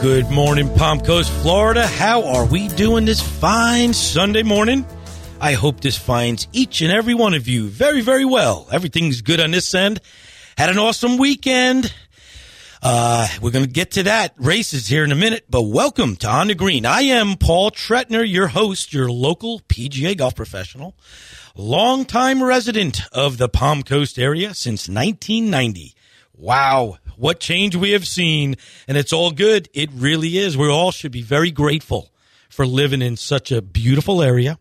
Good morning, Palm Coast, Florida. How are we doing this fine Sunday morning? I hope this finds each and every one of you very, very well. Everything's good on this end. Had an awesome weekend. We're going to get to that races here in a minute, but welcome to On The Green. I am Paul Tretner, your host, your local PGA golf professional, longtime resident of the Palm Coast area since 1990. Wow, what change we have seen, and it's all good. It really is. We all should be very grateful for living in such a beautiful area,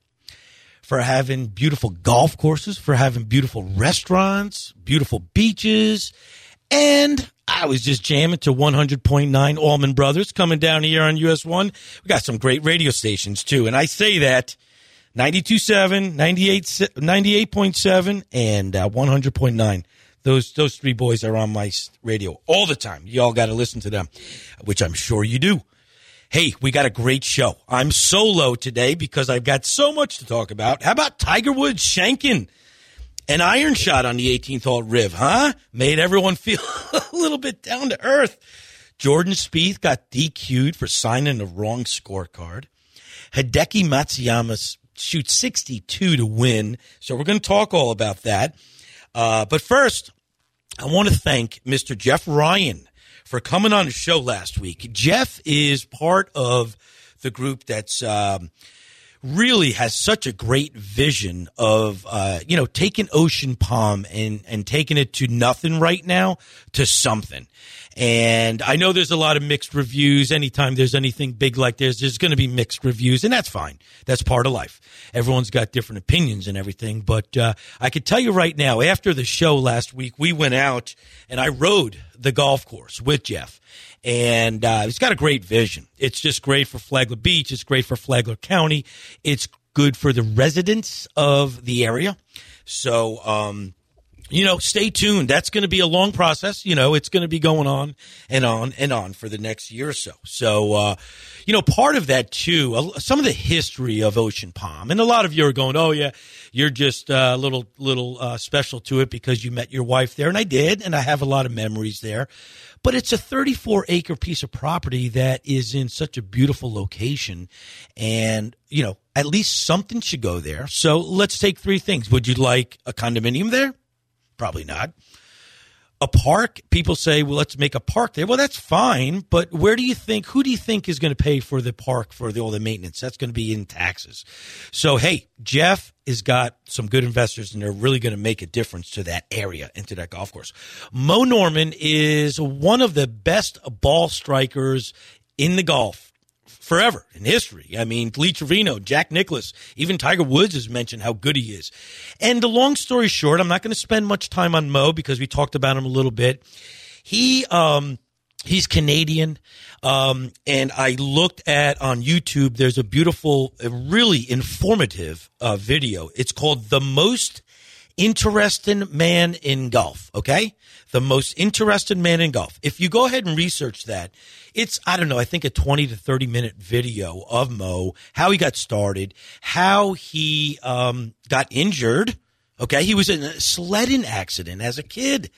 for having beautiful golf courses, for having beautiful restaurants, beautiful beaches, and I was just jamming to 100.9 Allman Brothers coming down here on US 1. We got some great radio stations, too. And I say that 92.7, 98.7, and 100.9. Those three boys are on my radio all the time. You all got to listen to them, which I'm sure you do. Hey, we got a great show. I'm solo today because I've got so much to talk about. How about Tiger Woods shanking an iron shot on the 18th hole at Riv, huh? Made everyone feel a little bit down to earth. Jordan Spieth got DQ'd for signing the wrong scorecard. Hideki Matsuyama shoots 62 to win. So we're going to talk all about that. But first, I want to thank Mr. Jeff Ryan for coming on the show last week. Jeff is part of the group that's really has such a great vision of, taking Ocean Palm and taking it to nothing right now to something. And I know there's a lot of mixed reviews. Anytime there's anything big like this, there's going to be mixed reviews, and that's fine. That's part of life. Everyone's got different opinions and everything. But I could tell you right now, after the show last week, we went out and I rode the golf course with Jeff. And he's got a great vision. It's just great for Flagler Beach. It's great for Flagler County. It's good for the residents of the area. So, stay tuned. That's going to be a long process. You know, it's going to be going on and on and on for the next year or so. So, part of that, too, some of the history of Ocean Palm, and a lot of you are going, oh, yeah, you're just a little special to it because you met your wife there. And I did, and I have a lot of memories there. But it's a 34-acre piece of property that is in such a beautiful location. And, at least something should go there. So let's take three things. Would you like a condominium there? Probably not. A park, people say, well, let's make a park there. Well, that's fine, but who do you think is going to pay for the park for all the maintenance? That's going to be in taxes. So, hey, Jeff has got some good investors, and they're really going to make a difference to that area and to that golf course. Mo Norman is one of the best ball strikers in the golf forever in history. I mean, Lee Trevino, Jack Nicklaus, even Tiger Woods has mentioned how good he is. And the long story short, I'm not going to spend much time on Mo because we talked about him a little bit. He's Canadian. And I looked at on YouTube, there's a beautiful, really informative video. It's called The Most Interesting Man in Golf. Okay. The Most Interesting Man in Golf. If you go ahead and research that, it's, I don't know, I think a 20 to 30 minute video of Mo, how he got started, how he got injured. Okay. He was in a sledding accident as a kid,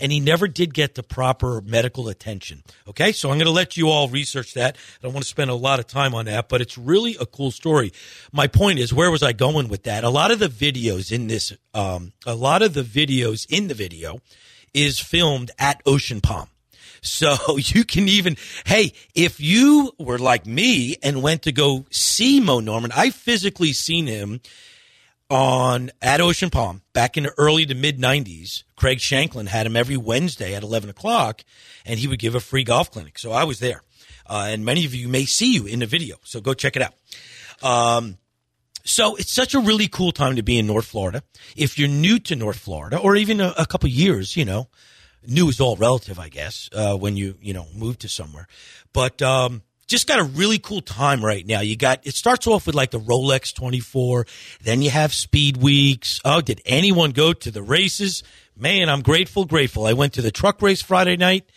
and he never did get the proper medical attention. Okay. So I'm going to let you all research that. I don't want to spend a lot of time on that, but it's really a cool story. My point is, where was I going with that? A lot of the videos in the video is filmed at Ocean Palm. So you can if you were like me and went to go see Mo Norman, I physically seen him at Ocean Palm back in the early to mid 90s. Craig Shanklin had him every Wednesday at 11 o'clock, and he would give a free golf clinic. So I was there. And many of you may see you in the video. So go check it out. So it's such a really cool time to be in North Florida. If you're new to North Florida, or even a couple years, new is all relative, I guess, when you move to somewhere. But just got a really cool time right now. It starts off with like the Rolex 24. Then you have Speed Weeks. Oh, did anyone go to the races? Man, I'm grateful. I went to the truck race Friday night,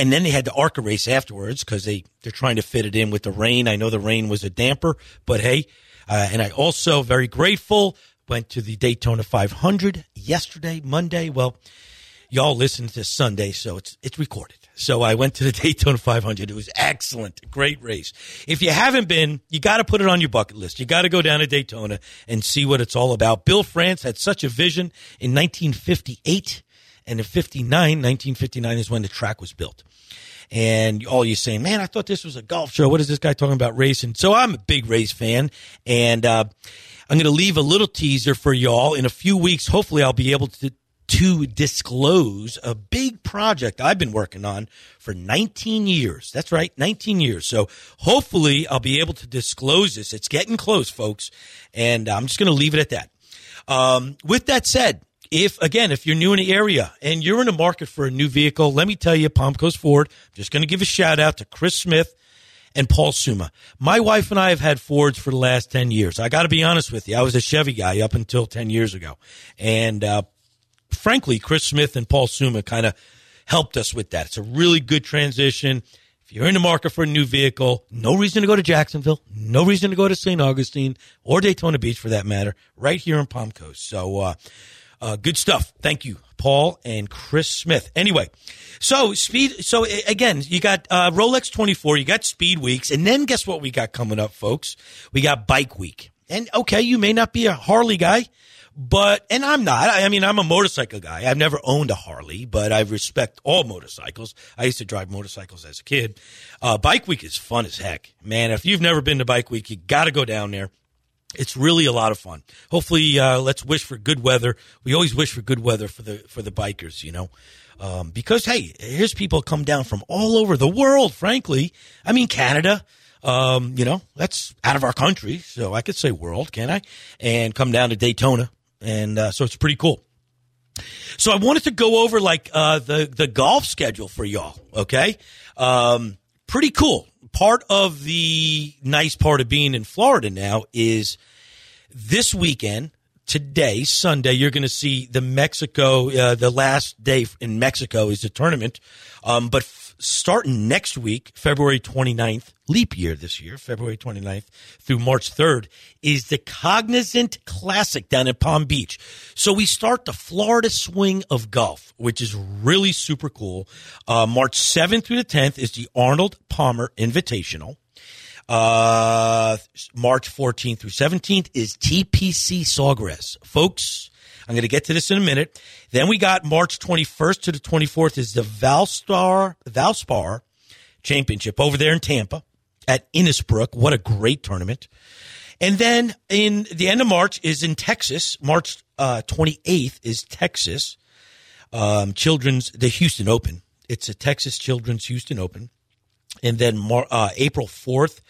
and then they had the ARCA race afterwards because they're trying to fit it in with the rain. I know the rain was a damper, but hey. And I also, very grateful, went to the Daytona 500 yesterday, Monday. Well, y'all listened to Sunday, so it's recorded. So I went to the Daytona 500. It was excellent. A great race. If you haven't been, you got to put it on your bucket list. You got to go down to Daytona and see what it's all about. Bill France had such a vision in 1958. And in 1959 is when the track was built. And all you're saying, man, I thought this was a golf show. What is this guy talking about racing? So I'm a big race fan. And I'm going to leave a little teaser for y'all. In a few weeks, hopefully I'll be able to disclose a big project I've been working on for 19 years. That's right, 19 years. So hopefully I'll be able to disclose this. It's getting close, folks. And I'm just going to leave it at that. With that said, If you're new in the area and you're in the market for a new vehicle, let me tell you, Palmco's Ford. I'm just going to give a shout out to Chris Smith and Paul Suma. My wife and I have had Fords for the last 10 years. I got to be honest with you. I was a Chevy guy up until 10 years ago. And frankly, Chris Smith and Paul Suma kind of helped us with that. It's a really good transition. If you're in the market for a new vehicle, no reason to go to Jacksonville, no reason to go to St. Augustine or Daytona Beach for that matter, right here in Palmco. So, good stuff. Thank you, Paul and Chris Smith. Anyway, so again, you got Rolex 24, you got Speed Weeks, and then guess what we got coming up, folks? We got Bike Week. And okay, you may not be a Harley guy, and I'm not. I mean, I'm a motorcycle guy. I've never owned a Harley, but I respect all motorcycles. I used to drive motorcycles as a kid. Bike Week is fun as heck. Man, if you've never been to Bike Week, you got to go down there. It's really a lot of fun. Hopefully, let's wish for good weather. We always wish for good weather for the bikers, you know, because hey, here's people come down from all over the world. Frankly, I mean Canada, you know, that's out of our country, so I could say world, can't I? And come down to Daytona, and so it's pretty cool. So I wanted to go over like the golf schedule for y'all. Okay, pretty cool. Part of the nice part of being in Florida now is this weekend, today, Sunday, you're going to see the Mexico, the last day in Mexico is the tournament. But starting next week, February 29th, leap year this year, February 29th through March 3rd, is the Cognizant Classic down in Palm Beach. So we start the Florida swing of golf, which is really super cool. March 7th through the 10th is the Arnold Palmer Invitational. March 14th through 17th is TPC Sawgrass. Folks, I'm going to get to this in a minute. Then we got March 21st to the 24th is the Valspar Championship over there in Tampa at Innisbrook. What a great tournament. And then in the end of March is in Texas. March 28th is Texas the Houston Open. It's a Texas Children's Houston Open. And then April 4th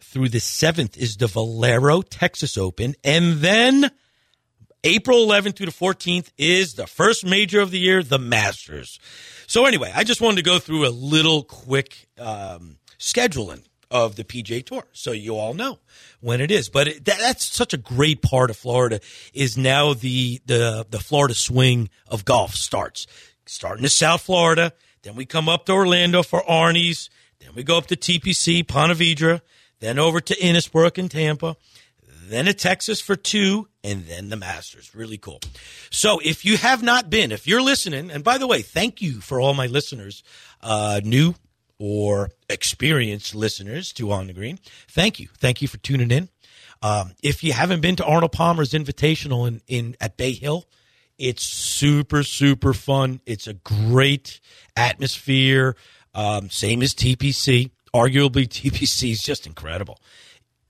through the 7th is the Valero Texas Open. And then April 11th through the 14th is the first major of the year, the Masters. So anyway, I just wanted to go through a little quick scheduling of the PGA Tour so you all know when it is. But that's such a great part of Florida is now the Florida swing of golf starts. Starting to South Florida, then we come up to Orlando for Arnie's, then we go up to TPC, Ponte Vedra, then over to Innisbrook and Tampa, then to Texas for 2, and then the Masters. Really cool. So if you have not been, if you're listening, and by the way, thank you for all my listeners, new or experienced listeners to On The Green. Thank you. Thank you for tuning in. If you haven't been to Arnold Palmer's Invitational at Bay Hill, it's super, super fun. It's a great atmosphere. Same as TPC. Arguably, TPC is just incredible.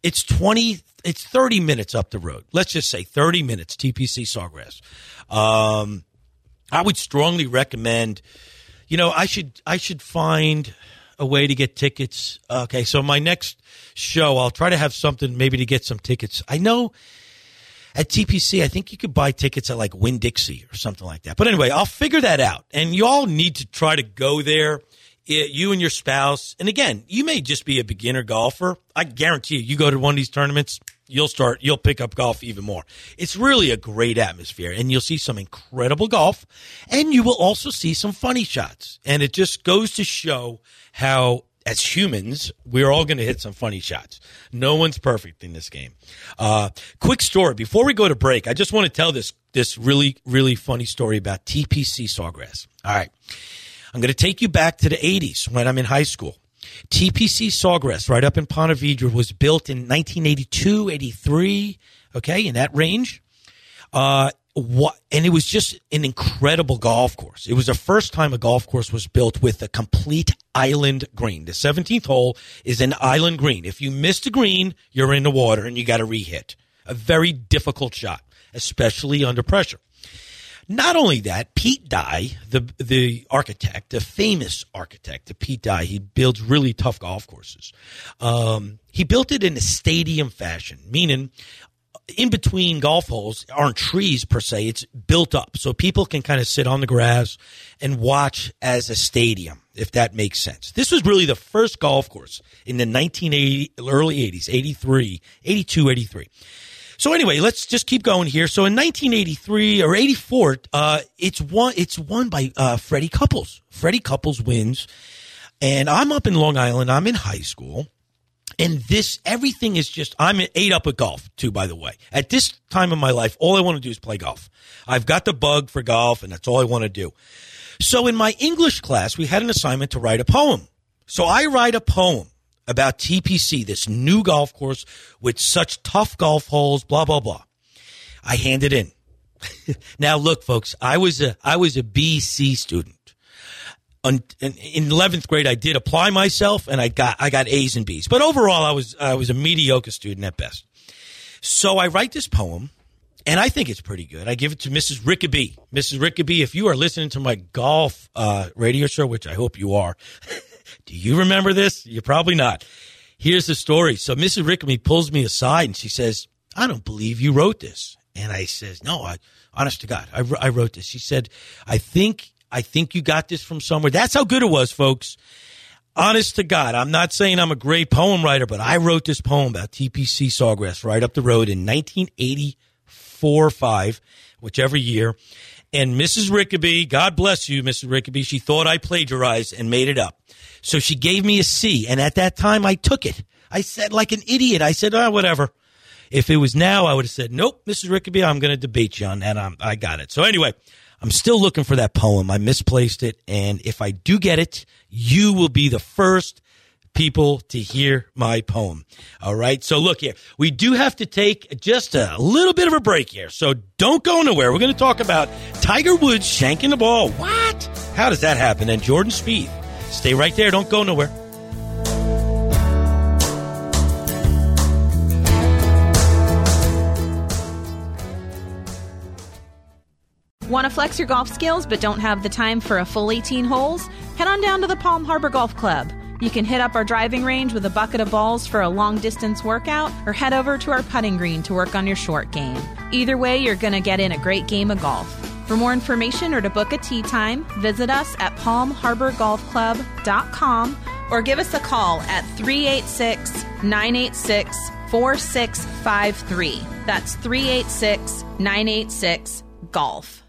It's 30 minutes up the road. Let's just say 30 minutes, TPC Sawgrass. I would strongly recommend, you know, I should find a way to get tickets. Okay, so my next show, I'll try to have something maybe to get some tickets. I know at TPC, I think you could buy tickets at like Winn-Dixie or something like that. But anyway, I'll figure that out. And you all need to try to go there. You and your spouse, and again, you may just be a beginner golfer. I guarantee you go to one of these tournaments, you'll pick up golf even more. It's really a great atmosphere, and you'll see some incredible golf, and you will also see some funny shots. And it just goes to show how, as humans, we're all going to hit some funny shots. No one's perfect in this game. Quick story. Before we go to break, I just want to tell this really, really funny story about TPC Sawgrass. All right. I'm going to take you back to the 80s when I'm in high school. TPC Sawgrass right up in Ponte Vedra was built in 1982, 83, okay, in that range. And it was just an incredible golf course. It was the first time a golf course was built with a complete island green. The 17th hole is an island green. If you miss the green, you're in the water and you got to re-hit. A very difficult shot, especially under pressure. Not only that, Pete Dye, the architect, the famous architect, Pete Dye, he builds really tough golf courses. He built it in a stadium fashion, meaning in between golf holes aren't trees per se. It's built up so people can kind of sit on the grass and watch as a stadium, if that makes sense. This was really the first golf course in the early 80s, 83, 82, 83. So anyway, let's just keep going here. So in 1983 or 84, it's won by Freddie Couples. Freddie Couples wins, and I'm up in Long Island. I'm in high school, and everything is just, I'm ate up with golf too, by the way. At this time of my life, all I want to do is play golf. I've got the bug for golf, and that's all I want to do. So in my English class, we had an assignment to write a poem. So I write a poem about TPC, this new golf course with such tough golf holes, blah, blah, blah. I hand it in. Now, look, folks, I was a BC student. In 11th grade, I did apply myself, and I got A's and B's. But overall, I was a mediocre student at best. So I write this poem, and I think it's pretty good. I give it to Mrs. Rickaby. Mrs. Rickaby, if you are listening to my golf radio show, which I hope you are, do you remember this? You're probably not. Here's the story. So Mrs. Rickaby pulls me aside and she says, I don't believe you wrote this. And I says, no, honest to God, I wrote this. She said, I think you got this from somewhere. That's how good it was, folks. Honest to God, I'm not saying I'm a great poem writer, but I wrote this poem about TPC Sawgrass right up the road in 1984 or 5, whichever year. And Mrs. Rickaby, God bless you, Mrs. Rickaby, she thought I plagiarized and made it up. So she gave me a C, and at that time, I took it. I said, like an idiot, I said, oh, whatever. If it was now, I would have said, nope, Mrs. Rickaby, I'm going to debate you on that. I got it. So anyway, I'm still looking for that poem. I misplaced it, and if I do get it, you will be the first people to hear my poem. All right, so look here. We do have to take just a little bit of a break here, so don't go nowhere. We're going to talk about Tiger Woods shanking the ball. What? How does that happen? And Jordan Spieth. Stay right there. Don't go nowhere. Want to flex your golf skills but don't have the time for a full 18 holes? Head on down to the Palm Harbor Golf Club. You can hit up our driving range with a bucket of balls for a long-distance workout or head over to our putting green to work on your short game. Either way, you're going to get in a great game of golf. For more information or to book a tee time, visit us at palmharborgolfclub.com or give us a call at 386-986-4653. That's 386-986-GOLF.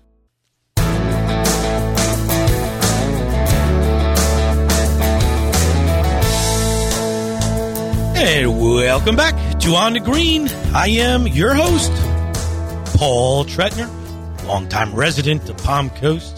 And welcome back to On The Green. I am your host, Paul Tretner, longtime resident of Palm Coast,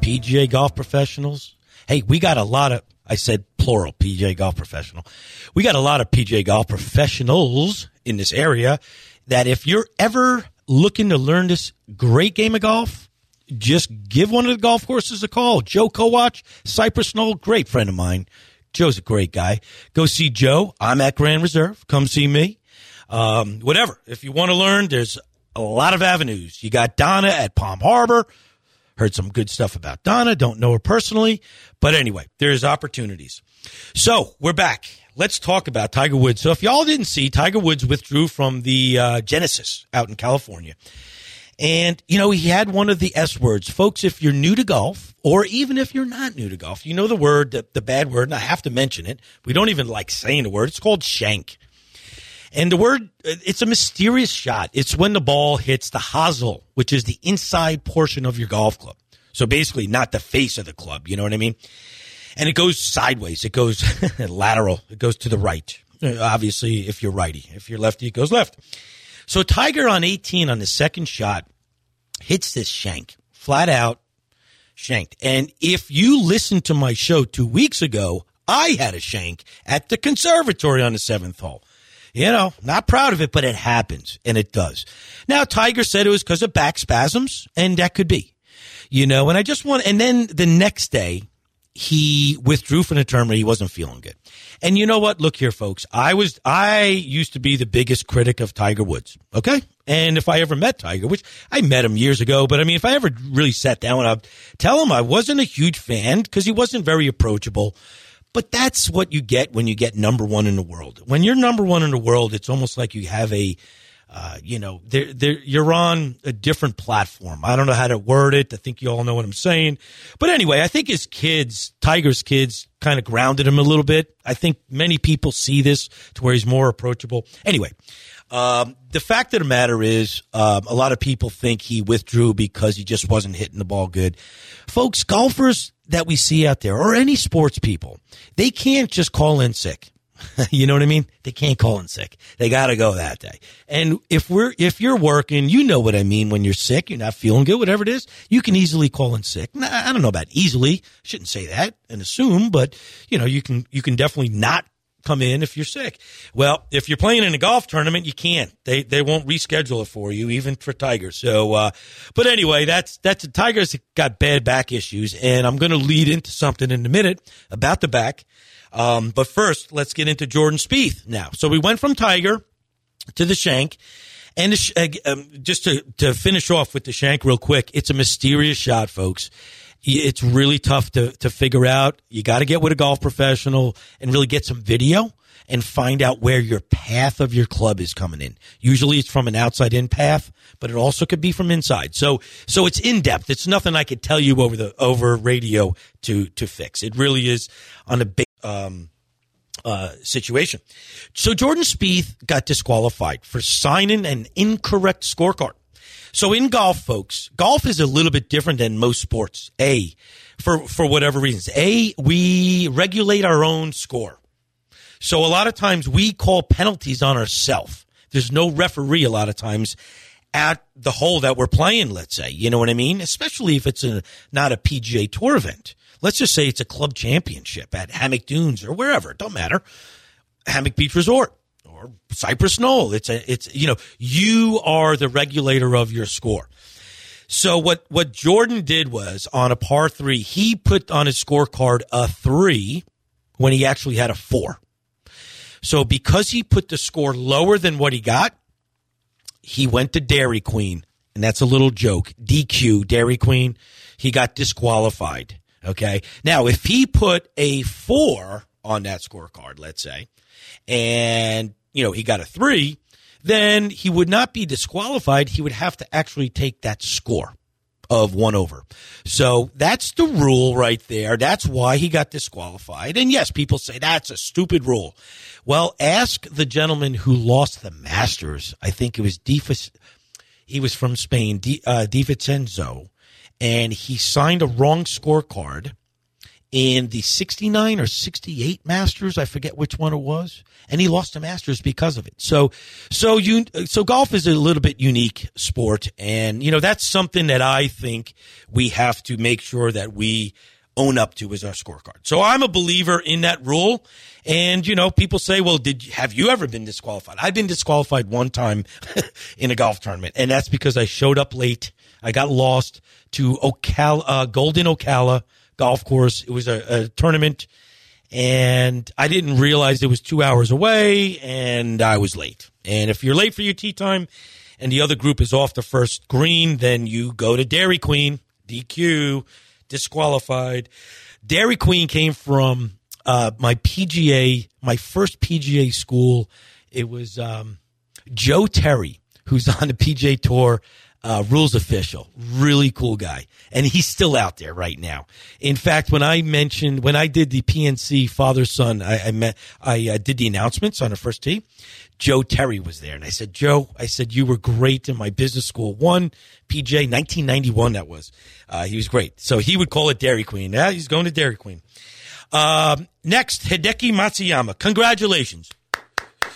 PGA golf professionals. Hey, we got a lot of, I said plural, PGA golf professional. We got a lot of PGA golf professionals in this area that if you're ever looking to learn this great game of golf, just give one of the golf courses a call. Joe Kowach, Cypress Knoll, great friend of mine. Joe's a great guy. Go see Joe. I'm at Grand Reserve. Come see me. Whatever. If you want to learn, there's a lot of avenues. You got Donna at Palm Harbor. Heard some good stuff about Donna. Don't know her personally. But anyway, there's opportunities. So we're back. Let's talk about Tiger Woods. So if y'all didn't see, Tiger Woods withdrew from the Genesis out in California. And, you know, he had one of the S words. Folks, if you're new to golf, or even if you're not new to golf, you know the word, the bad word, and I have to mention it. We don't even like saying the word. It's called shank. And the word, it's a mysterious shot. It's when the ball hits the hosel, which is the inside portion of your golf club. So basically not the face of the club, you know what I mean? And it goes sideways. It goes lateral. It goes to the right. Obviously, if you're righty. If you're lefty, it goes left. So Tiger on 18 on the second shot hits this shank flat out. shanked. And if you listened to my show 2 weeks ago, I had a shank at the conservatory on the seventh hole. You know, not proud of it, but it happens, and it does. Now, Tiger said it was because of back spasms, and that could be. You know, and I just want, and then the next day, he withdrew from the tournament. He wasn't feeling good. And you know what? Look here, folks. I used to be the biggest critic of Tiger Woods. Okay. And if I ever met Tiger, which I met him years ago, but I mean, if I ever really sat down, I'd tell him I wasn't a huge fan because he wasn't very approachable. But that's what you get when you get number one in the world. When you're number one in the world, it's almost like you have a, you're on a different platform. I don't know how to word it. I think you all know what I'm saying. But anyway, I think his kids, Tiger's kids, kind of grounded him a little bit. I think many people see this to where he's more approachable. Anyway, the fact of the matter is a lot of people think he withdrew because he just wasn't hitting the ball good. Folks, golfers that we see out there, or any sports people, they can't just call in sick. You know what I mean? They can't call in sick. They got to go that day. And if you're working, you know what I mean. When you're sick, you're not feeling good, whatever it is, you can easily call in sick. Now, I don't know about easily. Shouldn't say that and assume, but you know, you can definitely not come in if you're sick. Well, if you're playing in a golf tournament, you can't. They won't reschedule it for you, even for Tiger. So, but anyway, that's Tiger's got bad back issues, and I'm going to lead into something in a minute about the back. But first, let's get into Jordan Spieth now. So we went from Tiger to the shank. And just to finish off with the shank real quick, it's a mysterious shot, folks. It's really tough to figure out. You got to get with a golf professional and really get some video and find out where your path of your club is coming in. Usually it's from an outside-in path, but it also could be from inside. So it's in-depth. It's nothing I could tell you over radio to fix. It really is on a big situation. So Jordan Spieth got disqualified for signing an incorrect scorecard. So in golf, folks, golf is a little bit different than most sports. For whatever reasons. We regulate our own score. So a lot of times we call penalties on ourselves. There's no referee a lot of times at the hole that we're playing, let's say. You know what I mean? Especially if it's not a PGA Tour event. Let's just say it's a club championship at Hammock Dunes or wherever. It don't matter. Hammock Beach Resort. Or Cypress Knoll. You are the regulator of your score. So what Jordan did was on a par three, he put on his scorecard a 3 when he actually had a 4. So because he put the score lower than what he got, he went to Dairy Queen. And that's a little joke. DQ, Dairy Queen. He got disqualified. Okay. Now, if he put a 4 on that scorecard, let's say, and you know, he got a 3, then he would not be disqualified. He would have to actually take that score of 1 over. So that's the rule right there. That's why he got disqualified. And yes, people say that's a stupid rule. Well, ask the gentleman who lost the Masters. I think it was he was from Spain, Di Vincenzo, and he signed a wrong scorecard in the 69 or 68 Masters, I forget which one it was, and he lost the Masters because of it. So golf is a little bit unique sport, and you know that's something that I think we have to make sure that we own up to is our scorecard. So I'm a believer in that rule, and you know people say, "Well, have you ever been disqualified?" I've been disqualified one time in a golf tournament, and that's because I showed up late. I got lost to Golden Ocala golf course. It was a tournament, and I didn't realize it was 2 hours away, and I was late. And if you're late for your tee time and the other group is off the first green, then you go to Dairy Queen. DQ, disqualified. Dairy Queen came from my first PGA school. It was Joe Terry, who's on the PGA Tour. Rules official, really cool guy. And he's still out there right now. In fact, when I did the PNC father-son, I did the announcements on the first tee. Joe Terry was there. And I said, Joe, you were great in my business school. One PJ, 1991 that was. He was great. So he would call it Dairy Queen. Now he's going to Dairy Queen. Next, Hideki Matsuyama. Congratulations.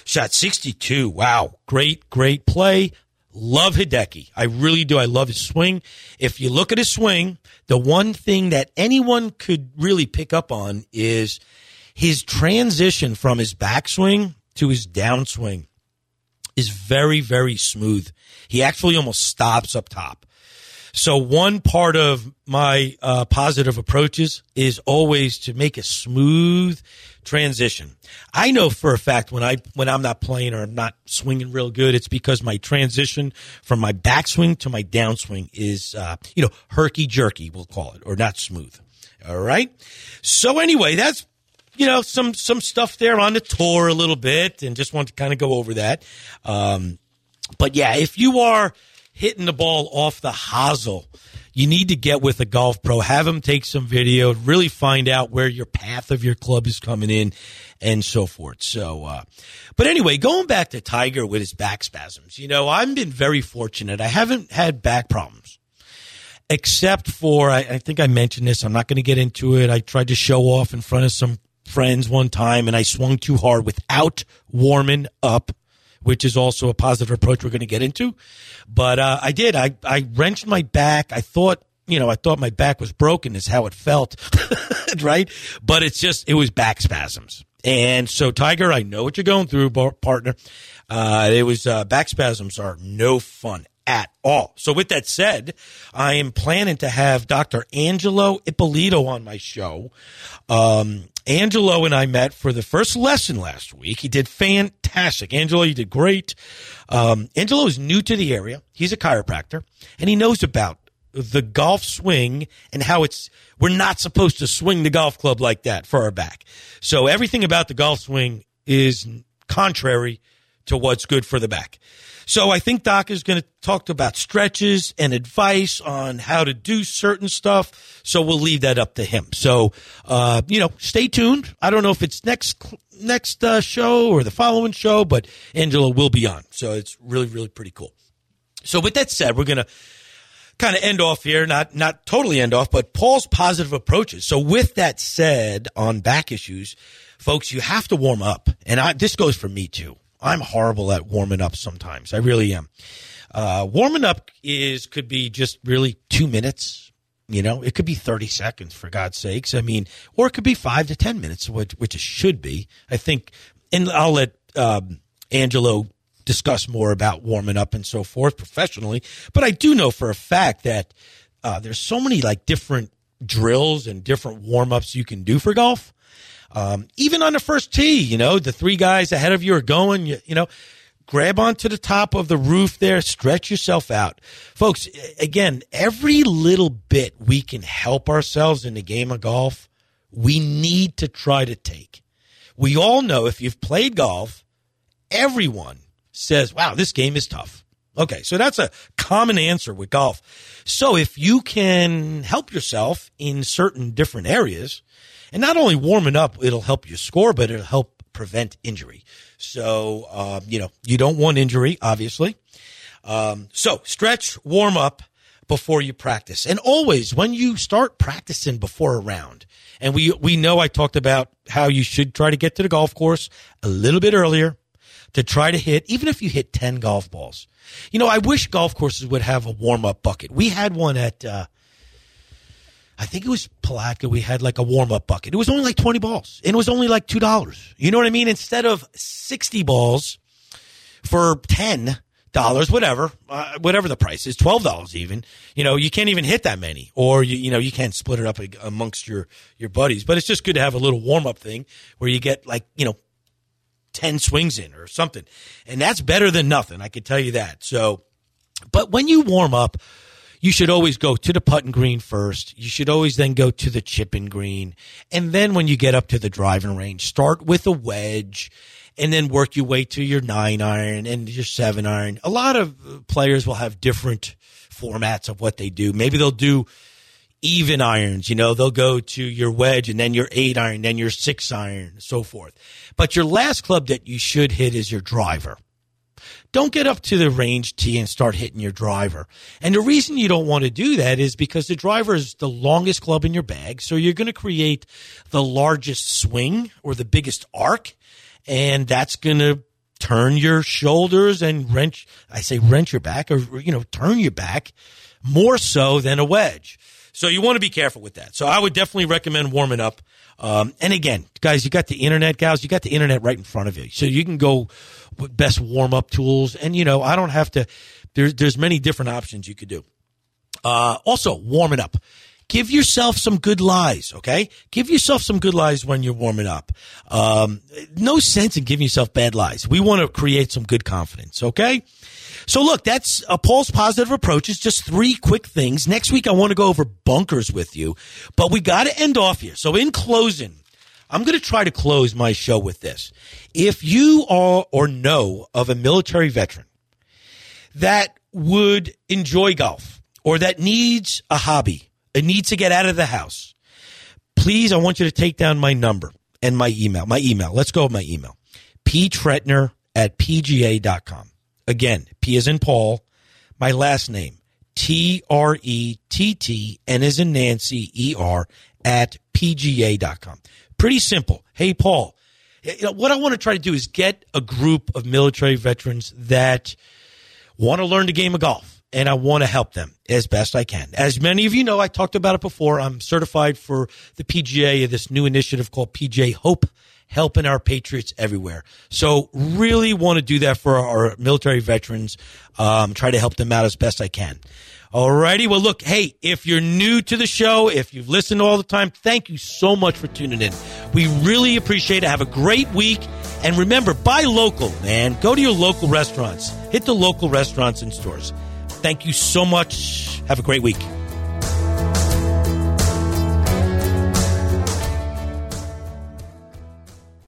Shot 62. Wow. Great play. love Hideki. I really do. I love his swing. If you look at his swing, the one thing that anyone could really pick up on is his transition from his backswing to his downswing is very, very smooth. He actually almost stops up top. So one part of my positive approaches is always to make a smooth transition. I know for a fact when I'm not playing or I'm not swinging real good, it's because my transition from my backswing to my downswing is, herky-jerky, we'll call it, or not smooth. All right? So anyway, that's, some stuff there on the tour a little bit and just want to kind of go over that. But, yeah, if you are hitting the ball off the hosel, you need to get with a golf pro, have him take some video, really find out where your path of your club is coming in and so forth. So, but anyway, going back to Tiger with his back spasms, I've been very fortunate. I haven't had back problems except for, I think I mentioned this. I'm not going to get into it. I tried to show off in front of some friends one time and I swung too hard without warming up, which is also a positive approach we're going to get into. But I did. I wrenched my back. I thought my back was broken is how it felt, right? But it was back spasms. And so, Tiger, I know what you're going through, partner. Back spasms are no fun at all. So with that said, I am planning to have Dr. Angelo Ippolito on my show. Angelo and I met for the first lesson last week. He did fantastic. Angelo, you did great. Angelo is new to the area. He's a chiropractor, and he knows about the golf swing and how we're not supposed to swing the golf club like that for our back. So everything about the golf swing is contrary to what's good for the back. So I think Doc is going to talk about stretches and advice on how to do certain stuff. So we'll leave that up to him. So, stay tuned. I don't know if it's next show or the following show, but Angela will be on. So it's really, really pretty cool. So with that said, we're going to kind of end off here, not totally end off, but Paul's positive approaches. So with that said, on back issues, folks, you have to warm up. And this goes for me too. I'm horrible at warming up sometimes. I really am. Warming up could be just really 2 minutes. It could be 30 seconds, for God's sakes. I mean, or it could be 5 to 10 minutes, which it should be, I think. And I'll let Angelo discuss more about warming up and so forth professionally. But I do know for a fact that there's so many different drills and different warm-ups you can do for golf. Even on the first tee, the three guys ahead of you are going, grab onto the top of the roof there, stretch yourself out. Folks, again, every little bit we can help ourselves in the game of golf, we need to try to take. We all know if you've played golf, everyone says, wow, this game is tough. Okay, so that's a common answer with golf. So if you can help yourself in certain different areas, and not only warming up, it'll help you score, but it'll help prevent injury. So, you don't want injury, obviously. So stretch, warm up before you practice. And always, when you start practicing before a round, and we know I talked about how you should try to get to the golf course a little bit earlier to try to hit, even if you hit 10 golf balls. I wish golf courses would have a warm-up bucket. We had one at I think it was Palatka. We had a warm-up bucket. It was only 20 balls. And it was only $2. You know what I mean? Instead of 60 balls for $10, whatever the price is, $12 even, you can't even hit that many. Or, you can't split it up amongst your buddies. But it's just good to have a little warm-up thing where you get 10 swings in or something. And that's better than nothing. I could tell you that. So, but when you warm up, you should always go to the putting green first. You should always then go to the chipping green. And then when you get up to the driving range, start with a wedge and then work your way to your 9-iron and your 7-iron. A lot of players will have different formats of what they do. Maybe they'll do even irons. They'll go to your wedge and then your 8-iron, then your 6-iron, so forth. But your last club that you should hit is your driver. Don't get up to the range tee and start hitting your driver. And the reason you don't want to do that is because the driver is the longest club in your bag. So you're going to create the largest swing or the biggest arc. And that's going to turn your shoulders and wrench. I say wrench your back, or, you know, turn your back more so than a wedge. So you want to be careful with that. So I would definitely recommend warming up. And again, guys, you got the internet, gals, you got the internet right in front of you. So you can go with best warm up tools. And, you know, I don't have to, there's many different options you could do. Also warming up. Give yourself some good lies, okay? Give yourself some good lies when you're warming up. No sense in giving yourself bad lies. We want to create some good confidence, okay? So look, that's Paul's Positive Approaches, just three quick things. Next week, I want to go over bunkers with you, but we got to end off here. So in closing, I'm going to try to close my show with this. If you are or know of a military veteran that would enjoy golf or that needs a hobby, it needs to get out of the house, please, I want you to take down my number and my email. My email. Let's go with my email. ptretner@pga.com. Again, P as in Paul, my last name, T-R-E-T-T, N as in Nancy, E-R, at pga.com. Pretty simple. Hey, Paul, what I want to try to do is get a group of military veterans that want to learn the game of golf. And I want to help them as best I can. As many of you know, I talked about it before. I'm certified for the PGA, this new initiative called PGA Hope, helping our patriots everywhere. So really want to do that for our military veterans. Try to help them out as best I can. All righty. Well, look, hey, if you're new to the show, if you've listened all the time, thank you so much for tuning in. We really appreciate it. Have a great week. And remember, buy local, man. Go to your local restaurants. Hit the local restaurants and stores. Thank you so much. Have a great week.